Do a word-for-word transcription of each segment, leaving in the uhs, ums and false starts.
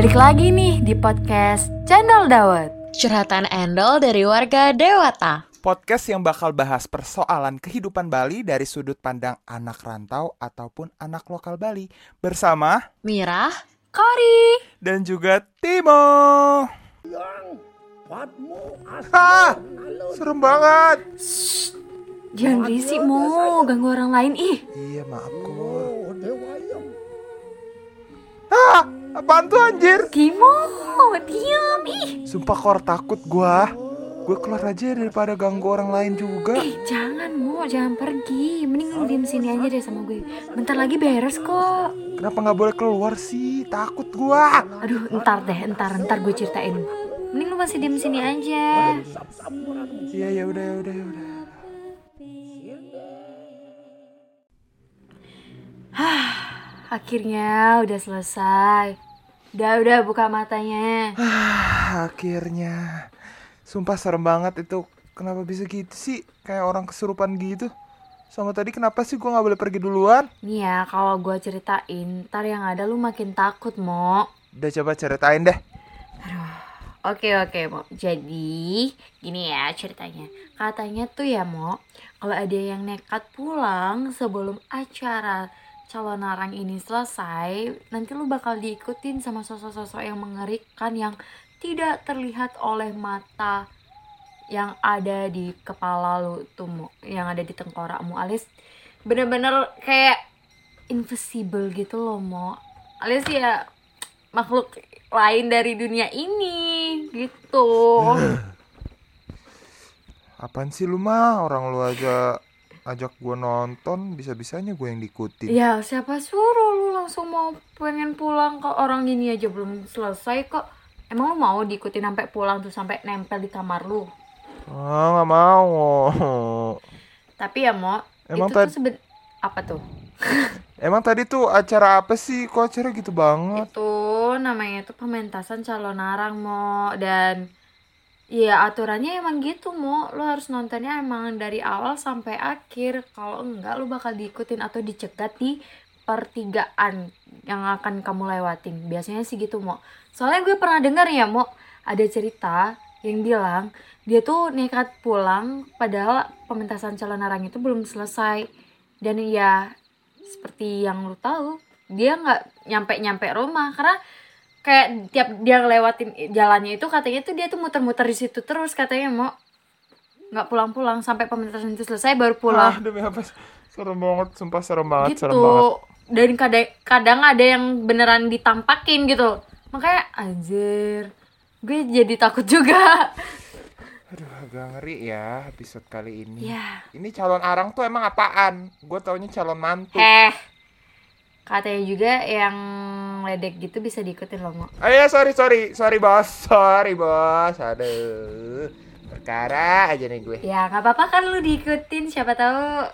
Balik lagi nih di podcast Channel Dawet, curhatan endol dari warga Dewata. Podcast yang bakal bahas persoalan kehidupan Bali dari sudut pandang anak rantau ataupun anak lokal Bali. Bersama Mira, Kori, dan juga Timo. Ah, serem banget. Shh, jangan berisik Mo, ganggu orang lain ih. Iya maaf Ko. Ah, apaan tuh anjir? Timo, diam ih. Sumpah Kor, takut gua. Gue keluar aja daripada ganggu orang lain juga. Eh jangan Mo, jangan pergi. Mending lu diem sini aja deh sama gue. Bentar lagi beres kok. Kenapa gak boleh keluar sih? Takut gua. Aduh, ntar deh, ntar, ntar gue ceritain. Mending lu masih diem sini aja. Iya, ya udah, ya udah, ya udah. Hah, akhirnya udah selesai. Udah, udah buka matanya. Hah, akhirnya. Sumpah serem banget itu. Kenapa bisa gitu sih? Kayak orang kesurupan gitu. Sama tadi kenapa sih gue gak boleh pergi duluan? Nih ya, kalau gue ceritain, ntar yang ada lu makin takut, Mo. Udah, coba ceritain deh. Aduh. Oke oke Mo, jadi gini ya ceritanya. Katanya tuh ya Mo, kalau ada yang nekat pulang sebelum acara calon arang ini selesai, nanti lu bakal diikutin sama sosok-sosok yang mengerikan yang tidak terlihat oleh mata yang ada di kepala lu tuh Mo, yang ada di tengkorakmu alias bener-bener kayak invisible gitu loh Mo, alias ya makhluk lain dari dunia ini gitu. Apaan sih lu mah, orang lu aja ajak gue nonton, bisa-bisanya gue yang diikutin. Ya siapa suruh lu langsung mau pengen pulang kok, orang gini aja belum selesai kok. Emang lu mau diikutin sampai pulang tuh, sampai nempel di kamar lu? Ah nggak mau. Tapi ya Mo, emang itu tadi... tuh seben apa tuh? Emang tadi tuh acara apa sih? Kok acara gitu banget? Itu namanya tuh pementasan calon arang Mo, dan ya aturannya emang gitu Mo, lu harus nontonnya emang dari awal sampai akhir, kalau enggak lu bakal diikutin atau dicegat di pertigaan yang akan kamu lewatin, biasanya sih gitu Mo. Soalnya gue pernah dengar ya Mo, ada cerita yang bilang dia tuh nekat pulang padahal pementasan calon arang itu belum selesai, dan ya seperti yang lu tahu dia nggak nyampe-nyampe rumah karena kayak tiap dia ngelewatin jalannya itu katanya tuh dia tuh muter-muter di situ terus, katanya Mo, nggak pulang-pulang sampai pementasan itu selesai baru pulang. Ah, demi apa? Serem banget, sumpah serem banget, gitu. Serem banget. Dan kadang-kadang ada yang beneran ditampakin gitu, makanya anjir, gue jadi takut juga. Aduh, agak ngeri ya episode kali ini. Yeah. Ini calon arang tuh emang apaan? Gue taunya calon mantu. Heh. Katanya juga yang ledek gitu bisa diikutin loh Mo. Oh iya, sorry, sorry. Sorry bos, sorry bos. Aduh, perkara aja nih gue. Ya gak apa-apa kan lu diikutin, siapa tahu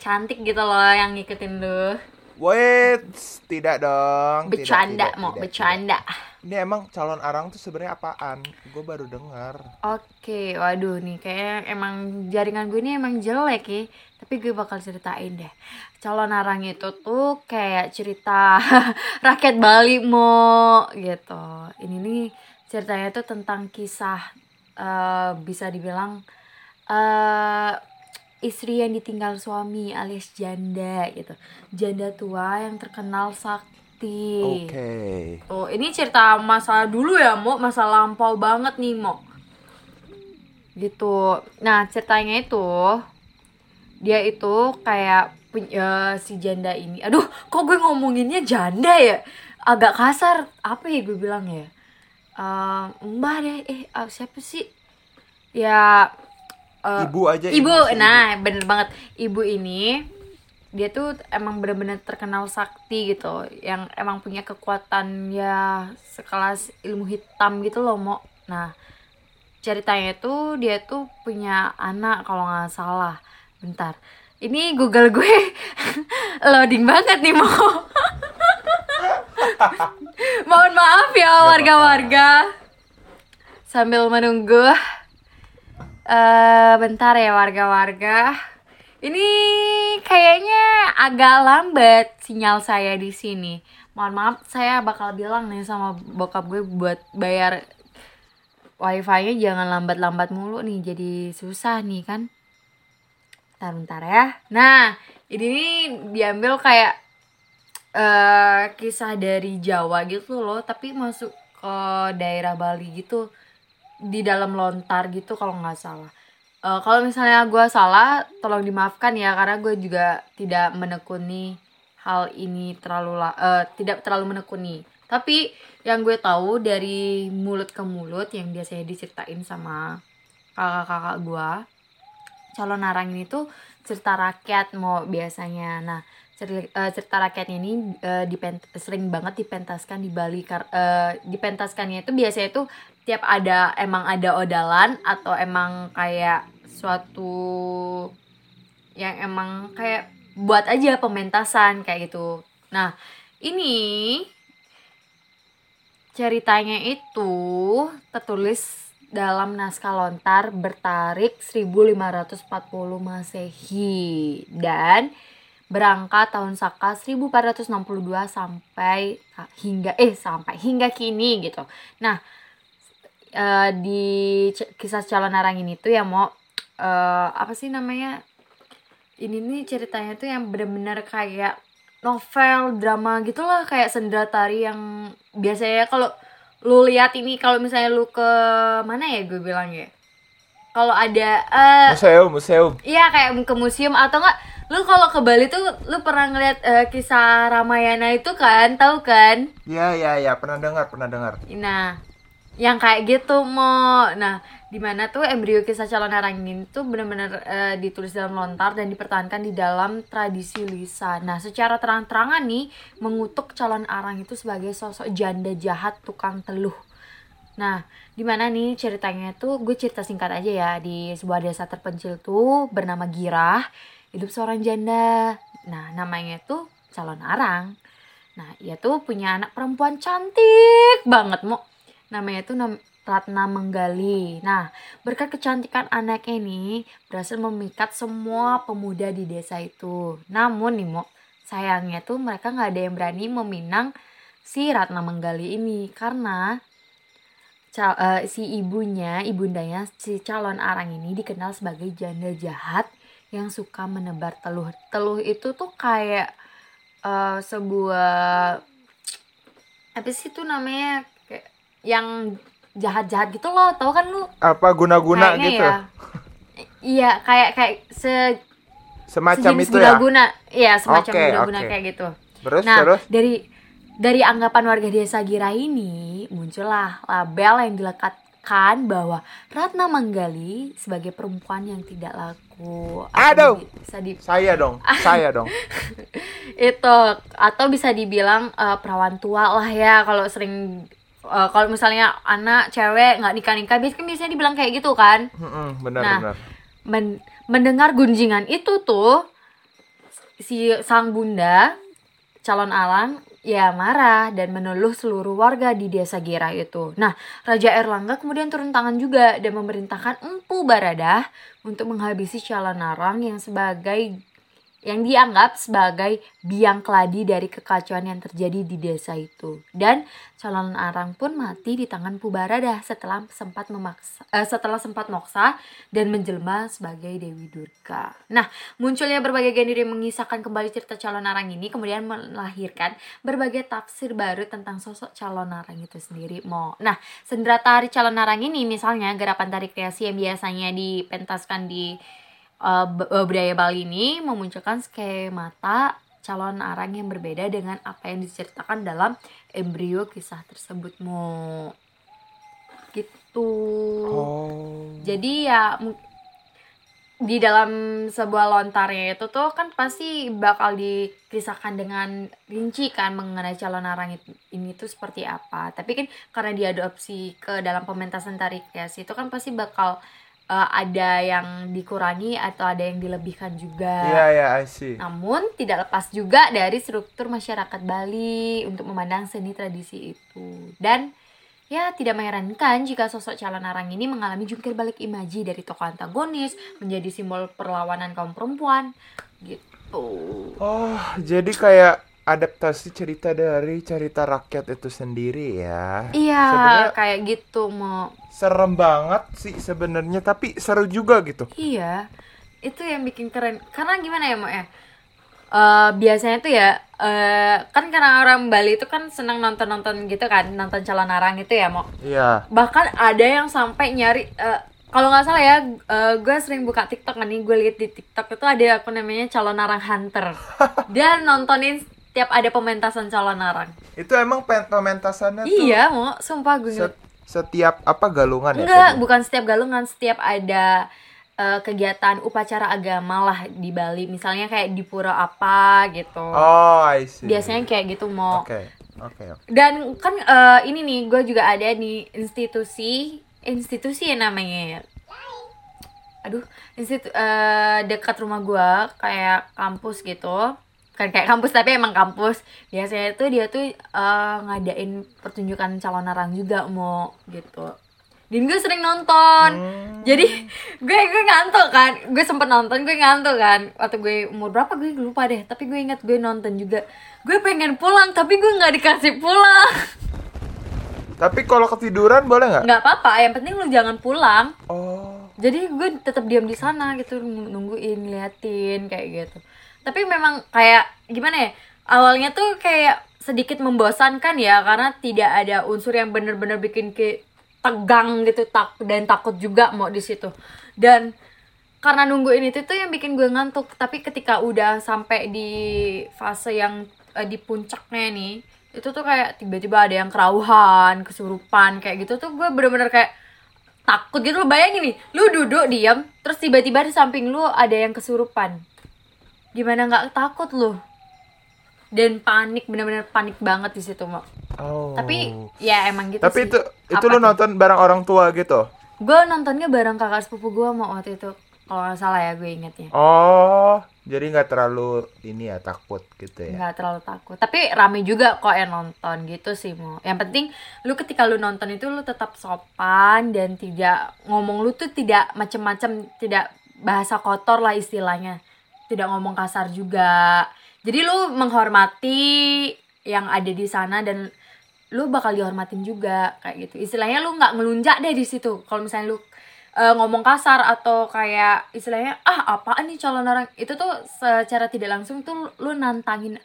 cantik gitu loh yang ngikutin lu. Wait, tidak dong. Bercanda Mo, bercanda. Ini emang calon arang tuh sebenarnya apaan? Gue baru dengar. Oke, waduh nih kayak emang jaringan gue ini emang jelek ya. Tapi gue bakal ceritain deh. Calon arang itu tuh kayak cerita rakyat Bali Mo gitu. Ini nih ceritanya tuh tentang kisah uh, bisa dibilang uh, istri yang ditinggal suami alias janda gitu. Janda tua yang terkenal sakti. Oke. Okay. Oh, ini cerita masa dulu ya Mo, masa lampau banget nih Mo. Gitu. Nah, ceritanya itu dia itu kayak uh, si janda ini, aduh kok gue ngomonginnya janda ya, agak kasar, apa ya gue bilang ya, uh, mbah deh, eh uh, siapa sih ya, uh, ibu aja, ibu, ibu. Nah bener banget, ibu ini dia tuh emang bener-bener terkenal sakti gitu, yang emang punya kekuatan ya sekelas ilmu hitam gitu loh Mo. Nah ceritanya tuh dia tuh punya anak kalau nggak salah. Bentar, ini Google gue loading banget nih Mo. Mohon maaf ya warga-warga sambil menunggu. Uh, bentar ya warga-warga. Ini kayaknya agak lambat sinyal saya di sini. Mohon maaf, saya bakal bilang nih sama bokap gue buat bayar wifi-nya jangan lambat-lambat mulu nih, jadi susah nih kan. Bentar-bentar ya. Nah, jadi ini diambil kayak uh, kisah dari Jawa gitu loh, tapi masuk ke daerah Bali gitu, di dalam lontar gitu kalau nggak salah. Uh, kalau misalnya gue salah, tolong dimaafkan ya, karena gue juga tidak menekuni hal ini terlalu uh, tidak terlalu menekuni. Tapi yang gue tahu dari mulut ke mulut yang biasanya diceritain sama kakak-kakak gue, calon narangin itu cerita rakyat mau biasanya. Nah, cerita, uh, cerita rakyatnya ini uh, dipent- sering banget dipentaskan di Bali. Uh, dipentaskannya itu biasanya itu tiap ada emang ada odalan atau emang kayak suatu yang emang kayak buat aja pementasan kayak gitu. Nah, ini ceritanya itu tertulis dalam naskah lontar bertarik seribu lima ratus empat puluh Masehi dan berangkat tahun Saka seribu empat ratus enam puluh dua sampai hingga eh sampai hingga kini gitu. Nah, uh, di kisah calon narangin itu yang mau uh, apa sih namanya? Ini nih ceritanya tuh yang benar-benar kayak novel, drama gitu lah, kayak sendera tari yang biasanya kalau lu lihat ini, kalau misalnya lu ke mana ya gue bilang ya, kalau ada uh, museum, museum. Iya kayak ke museum atau enggak lu kalau ke Bali tuh lu pernah ngeliat uh, kisah Ramayana itu kan, tahu kan? Iya iya iya, pernah dengar, pernah dengar. Nah, yang kayak gitu mau. Nah, di mana tuh embrio kisah calon narangin tuh benar-benar e, ditulis dalam lontar dan dipertahankan di dalam tradisi lisan. Nah, secara terang-terangan nih mengutuk calon arang itu sebagai sosok janda jahat tukang teluh. Nah, di mana nih ceritanya tuh gue cerita singkat aja ya. Di sebuah desa terpencil tuh bernama Girah, hidup seorang janda. Nah, namanya tuh calon arang. Nah, ia tuh punya anak perempuan cantik banget, Mo. Namanya tuh nam- Ratna Menggali. Nah, berkat kecantikan anaknya ini berhasil memikat semua pemuda di desa itu. Namun nih, Mo, sayangnya tuh mereka nggak ada yang berani meminang si Ratna Menggali ini karena cal- uh, si ibunya, ibundanya si calon arang ini dikenal sebagai janda jahat yang suka menebar teluh. Teluh itu tuh kayak uh, sebuah apa sih tuh namanya, kayak yang jahat-jahat gitu loh, tau kan lu? Apa guna-guna gitu? Ya, iya, kayak kayak se semacam itu ya. Guna-guna, iya semacam okay, guna-guna okay. Kayak gitu. Terus, nah, terus? dari dari anggapan warga desa Gira ini muncullah label yang dilekatkan bahwa Ratna Menggali sebagai perempuan yang tidak laku. Aduh, bisa di... saya dong, saya dong. Itu atau bisa dibilang uh, perawan tua lah ya, kalau sering. Uh, kalau misalnya anak cewek nggak nikah-nikah biasanya, biasanya dibilang kayak gitu kan. Mm-mm, benar, nah benar. Men- mendengar gunjingan itu tuh si sang bunda calon arang ya marah dan meneluh seluruh warga di desa Gira itu. Nah, Raja Erlangga kemudian turun tangan juga dan memerintahkan Empu Baradah untuk menghabisi calon arang yang sebagai yang dianggap sebagai biang keladi dari kekacauan yang terjadi di desa itu. Dan calon arang pun mati di tangan Empu Baradah setelah sempat memaksa eh, setelah sempat moksa dan menjelma sebagai Dewi Durga. Nah, munculnya berbagai genre yang mengisahkan kembali cerita calon arang ini kemudian melahirkan berbagai tafsir baru tentang sosok calon arang itu sendiri. Mo. Nah, sendera tari calon arang ini misalnya gerapan tari kreasi yang biasanya dipentaskan di Uh, budaya Bali ini memunculkan skemata calon arang yang berbeda dengan apa yang diceritakan dalam embrio kisah tersebut, Mo. Gitu. Oh. Jadi ya di dalam sebuah lontarnya itu tuh kan pasti bakal dikisahkan dengan rinci kan mengenai calon arang ini tuh seperti apa. Tapi kan karena diadopsi ke dalam pementasan tari kreasi itu kan pasti bakal Uh, ada yang dikurangi atau ada yang dilebihkan juga. Iya, yeah, iya, yeah, I see. Namun tidak lepas juga dari struktur masyarakat Bali untuk memandang seni tradisi itu. Dan Ya, tidak mengherankan jika sosok calon arang ini mengalami jungkir balik imaji dari tokoh antagonis menjadi simbol perlawanan kaum perempuan, gitu. Oh, jadi kayak adaptasi cerita dari cerita rakyat itu sendiri ya? Iya, sebenernya kayak gitu mau. Serem banget sih sebenarnya, tapi seru juga gitu. Iya, itu yang bikin keren. Karena gimana ya, Mo ya? Uh, biasanya tuh ya uh, kan karena orang Bali itu kan senang nonton-nonton gitu kan, nonton calon arang itu ya Mo. Iya. Bahkan ada yang sampai nyari uh, kalau nggak salah ya, uh, gue sering buka TikTok kan nih, gue lihat di TikTok itu ada akun namanya calon arang hunter. Dia nontonin tiap ada pementasan calon arang. Itu emang pementasannya tuh? Iya Mo, sumpah gue. Set, setiap apa galungan? Enggak, ya, bukan setiap galungan, setiap ada kegiatan upacara agama lah di Bali, misalnya kayak di pura apa gitu. Oh, I see. Biasanya kayak gitu Mo. Oke, okay. oke. Okay, okay. Dan kan uh, ini nih, gue juga ada di institusi, institusi ya namanya. Ya? Aduh, institu uh, dekat rumah gue, kayak kampus gitu. Kan kayak kampus tapi emang kampus. Biasanya tuh dia tuh uh, ngadain pertunjukan calon arang juga Mo gitu. Dan gue sering nonton, hmm. jadi gue gue ngantuk kan, gue sempet nonton, gue ngantuk kan, waktu gue umur berapa gue lupa deh, tapi gue ingat gue nonton juga, gue pengen pulang tapi gue nggak dikasih pulang. Tapi kalau ketiduran boleh nggak? Nggak apa-apa, yang penting lu jangan pulang. Oh. Jadi gue tetap diam di sana gitu, nungguin, liatin kayak gitu. Tapi memang kayak gimana ya, awalnya tuh kayak sedikit membosankan ya, karena tidak ada unsur yang benar-benar bikin ke tegang gitu, tak dan takut juga mau di situ. Dan karena nungguin itu tuh yang bikin gue ngantuk. Tapi ketika udah sampai di fase yang eh, di puncaknya nih, itu tuh kayak tiba-tiba ada yang kerauhan, kesurupan kayak gitu tuh gue bener-bener kayak takut gitu. Lo bayangin nih, lu duduk diam, terus tiba-tiba di samping lu ada yang kesurupan. Gimana nggak takut lu? Dan panik, benar-benar panik banget di situ Mo. Oh. Tapi ya emang gitu. Tapi sih. Tapi itu itu Apa lu nonton bareng orang tua gitu? Gue nontonnya bareng kakak sepupu gue Mo waktu itu. Kalau nggak salah ya gue ingetnya. Oh, jadi nggak terlalu ini ya, takut gitu ya? Nggak terlalu takut. Tapi rame juga kok yang nonton gitu sih Mo. Yang penting lu ketika lu nonton itu lu tetap sopan dan tidak ngomong, lu tuh tidak macem-macem, tidak bahasa kotor lah istilahnya. Tidak ngomong kasar juga. Jadi lu menghormati yang ada di sana dan lu bakal dihormatin juga kayak gitu. Istilahnya lu nggak ngelunjak deh di situ. Kalau misalnya lu uh, ngomong kasar atau kayak istilahnya ah apaan nih calon orang, itu tuh secara tidak langsung tuh lu nantangin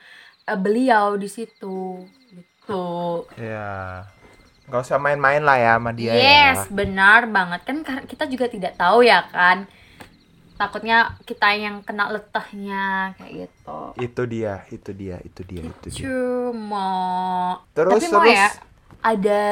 uh, beliau di situ gitu. Iya. Gak usah main-main lah ya sama dia. Yes, ya. Benar banget. Kan kita juga tidak tahu ya kan. Takutnya kita yang kena letahnya kayak gitu. Itu dia, itu dia, itu dia, itu dia. Cuma terus, tapi Mo terus. Ya, ada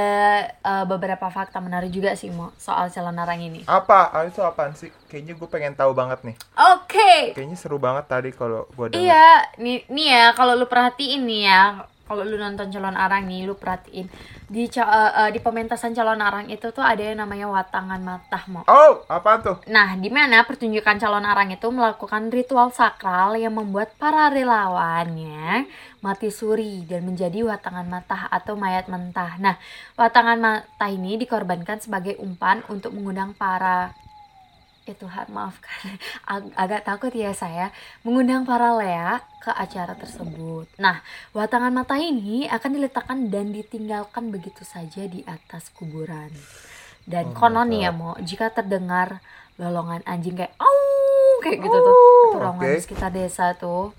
uh, beberapa fakta menarik juga sih Mo soal calon arang ini. Apa? Ah, itu apaan sih? Kayaknya gue pengen tahu banget nih. Oke. Okay. Kayaknya seru banget tadi kalau gue denger. Iya, nih, nih ya kalau lu perhatiin nih ya, kalau lu nonton calon arang nih, lu perhatiin di uh, uh, di pementasan calon arang itu tuh ada yang namanya watangan matah Mo. Oh, apa tuh? Nah, di mana pertunjukan calon arang itu melakukan ritual sakral yang membuat para relawannya mati suri dan menjadi watangan matah atau mayat mentah. Nah, watangan matah ini dikorbankan sebagai umpan untuk mengundang para ya Tuhan, maafkan Ag- agak takut ya saya, mengundang para lea ke acara tersebut. Nah, watangan mata ini akan diletakkan dan ditinggalkan begitu saja di atas kuburan. Dan oh, konon ya Mo, jika terdengar lolongan anjing kayak au kayak gitu tuh, terowongan okay. di sekitar desa tuh,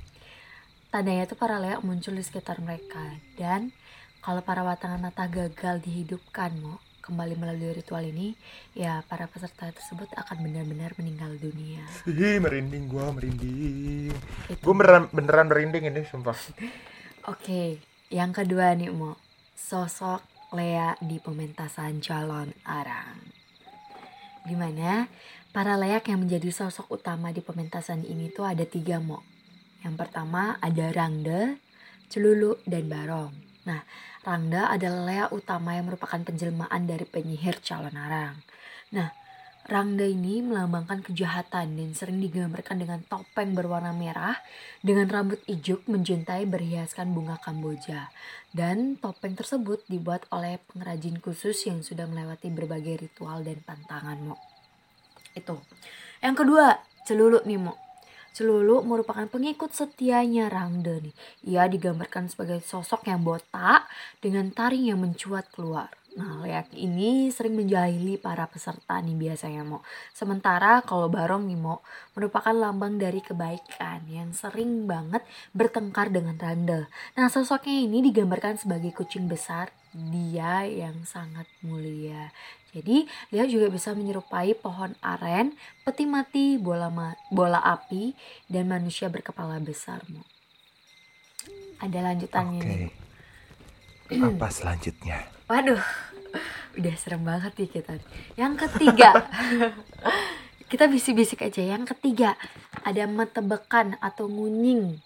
tandanya tuh para lea muncul di sekitar mereka. Dan kalau para watangan mata gagal dihidupkan Mo, kembali melalui ritual ini, ya para peserta tersebut akan benar-benar meninggal dunia. Ih, merinding gua, merinding. Itu. Gua beneran, beneran merinding ini, sumpah. Oke, okay. Yang kedua nih Mo, sosok lea di pementasan calon arang. Gimana? Para leak yang menjadi sosok utama di pementasan ini tuh ada tiga Mo. Yang pertama ada Rangde, Celulu, dan Barong. Nah, Rangda adalah lea utama yang merupakan penjelmaan dari penyihir calon arang. Nah, Rangga ini melambangkan kejahatan dan sering digambarkan dengan topeng berwarna merah dengan rambut ijuk menjuntai berhiaskan bunga kamboja. Dan topeng tersebut dibuat oleh pengrajin khusus yang sudah melewati berbagai ritual dan pantangan, Mo. Itu. Yang kedua, Celulu nih, Mo. Celulu merupakan pengikut setianya Rangga nih. Ia digambarkan sebagai sosok yang botak dengan taring yang mencuat keluar. Nah, leak ini sering menjahili para peserta nih biasanya, Mo. Sementara kalau Barong nih, Mo, merupakan lambang dari kebaikan yang sering banget bertengkar dengan Rangga. Nah, sosoknya ini digambarkan sebagai kucing besar, dia yang sangat mulia. Jadi dia juga bisa menyerupai pohon aren, peti mati, bola, ma- bola api, dan manusia berkepala besar. Mo. Ada lanjutannya. Oke. Nih. Apa selanjutnya? Waduh, udah serem banget ya kita. Yang ketiga, kita bisik-bisik aja. Yang ketiga, ada metebekan atau ngunying.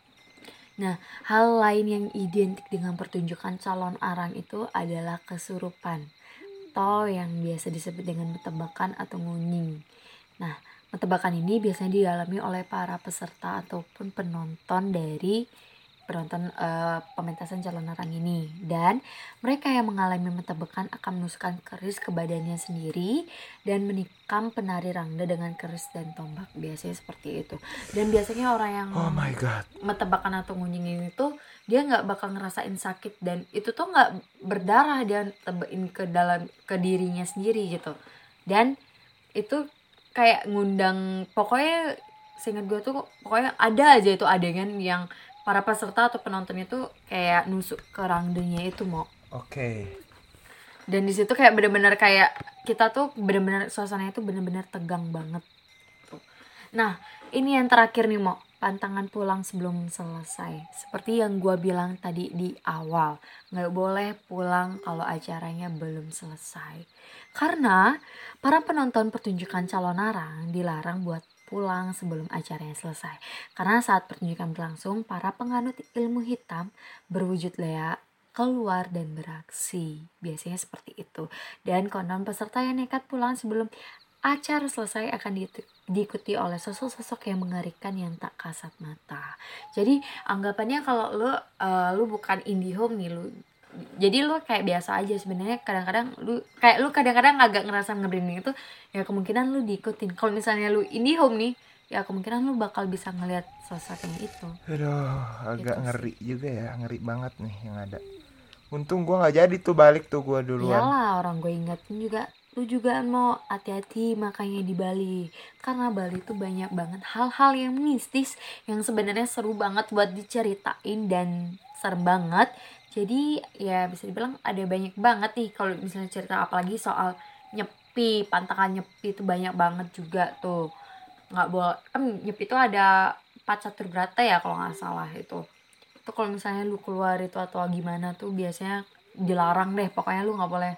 Nah, hal lain yang identik dengan pertunjukan calon arang itu adalah kesurupan, atau yang biasa disebut dengan metebakan atau ngunying. Nah, metebakan ini biasanya dialami oleh para peserta ataupun penonton dari penonton uh, pementasan calon arang ini. Dan mereka yang mengalami metebakan akan menusukkan keris ke badannya sendiri dan menikam penari Rangga dengan keris dan tombak. Biasanya seperti itu. Dan biasanya orang yang oh my God. metebakan atau ngunying ini tuh dia nggak bakal ngerasain sakit, dan itu tuh nggak berdarah, dia tebakin ke dalam ke dirinya sendiri gitu. Dan itu kayak ngundang, pokoknya seingat gue tuh pokoknya ada aja itu adegan yang para peserta atau penontonnya tuh kayak nusuk ke Rangga-nya itu, Mo. Oke. Okay. Dan di situ kayak benar-benar kayak kita tuh benar-benar suasananya tuh benar-benar tegang banget. Nah, ini yang terakhir nih, Mo. Pantangan pulang sebelum selesai. Seperti yang gue bilang tadi di awal, gak boleh pulang kalau acaranya belum selesai. Karena para penonton pertunjukan calon arang dilarang buat pulang sebelum acaranya selesai. Karena saat pertunjukan berlangsung, para penganut ilmu hitam berwujud leak keluar dan beraksi. Biasanya seperti itu. Dan konon peserta yang nekat pulang sebelum acara selesai akan ditu- diikuti oleh sosok-sosok yang mengerikan yang tak kasat mata. Jadi anggapannya kalau lu uh, lu bukan IndiHome nih lu. Jadi lu kayak biasa aja sebenarnya. Kadang-kadang lu kayak lu kadang-kadang agak ngerasa ngebrinding itu ya kemungkinan lu diikutin. Kalau misalnya lu IndiHome nih, ya kemungkinan lu bakal bisa ngelihat sosok yang itu. Aduh, agak gitu ngeri sih juga ya, ngeri banget nih yang ada. Untung gua enggak jadi tuh balik tuh gua duluan. Iyalah, orang gua ingetin juga. Lu juga mau hati-hati makanya di Bali, karena Bali tuh banyak banget hal-hal yang mistis yang sebenarnya seru banget buat diceritain dan serem banget. Jadi ya bisa dibilang ada banyak banget nih kalau misalnya cerita, apalagi soal nyepi, pantangan nyepi itu banyak banget juga tuh. Nggak boleh kan nyepi itu ada empat catur brata ya kalau nggak salah itu. Itu kalau misalnya lu keluar itu atau gimana tuh biasanya dilarang deh, pokoknya lu nggak boleh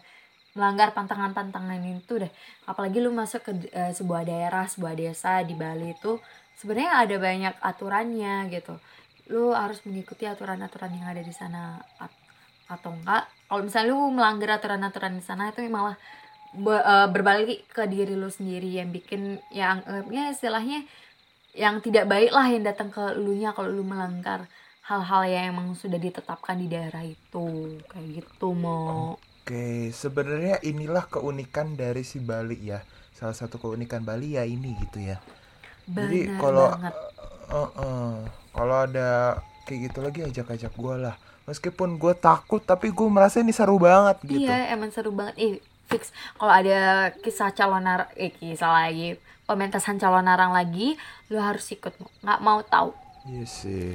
melanggar pantangan-pantangan itu deh. Apalagi lu masuk ke e, sebuah daerah, sebuah desa di Bali itu sebenarnya ada banyak aturannya gitu. Lu harus mengikuti aturan-aturan yang ada di sana at- atau enggak. Kalau misalnya lu melanggar aturan-aturan di sana itu malah be- e, berbalik ke diri lu sendiri yang bikin yang ya istilahnya yang tidak baik lah yang datang ke elunya kalau lu melanggar hal-hal yang emang sudah ditetapkan di daerah itu. Kayak gitu, Mo. Oke, sebenarnya inilah keunikan dari si Bali ya. Salah satu keunikan Bali ya ini gitu ya. Benar. Jadi kalau uh, uh, uh, kalau ada kayak gitu lagi ajak-ajak gue lah. Meskipun gue takut tapi gue merasa ini seru banget gitu. Iya, emang seru banget. Eh, fix kalau ada kisah calon arang, eh kisah lagi pementasan calon arang lagi, lu harus ikut. Nggak mau tahu. Iya sih.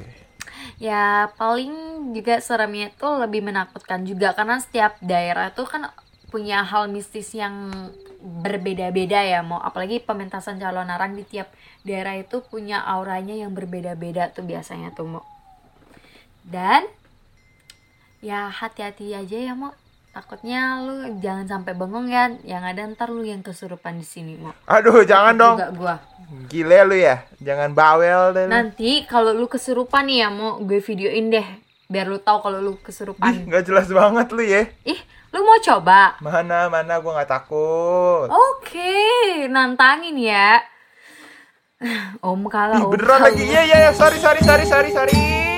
Ya paling juga seremnya itu lebih menakutkan juga karena setiap daerah tuh kan punya hal mistis yang berbeda-beda ya, Mo. Apalagi pementasan calon arang di tiap daerah itu punya auranya yang berbeda-beda tuh biasanya tuh, Mo. Dan ya hati-hati aja ya, Mo. Takutnya lu jangan sampai bengong ya, yang ada ntar lu yang kesurupan di sini, Mo. Aduh, jangan dong. Gua. Gile lu ya, jangan bawel deh. Nanti kalau lu kesurupan nih ya, Mo, gue videoin deh, biar lu tahu kalau lu kesurupan. Ih, nggak jelas banget lu ya. Ih, lu mau coba? Mana mana, gue nggak takut. Oke, okay, dari nantangin ya. Om kalah. Om beneran kalah. Lagi. Iya, iya, sorry, sorry, sorry, sorry, sorry.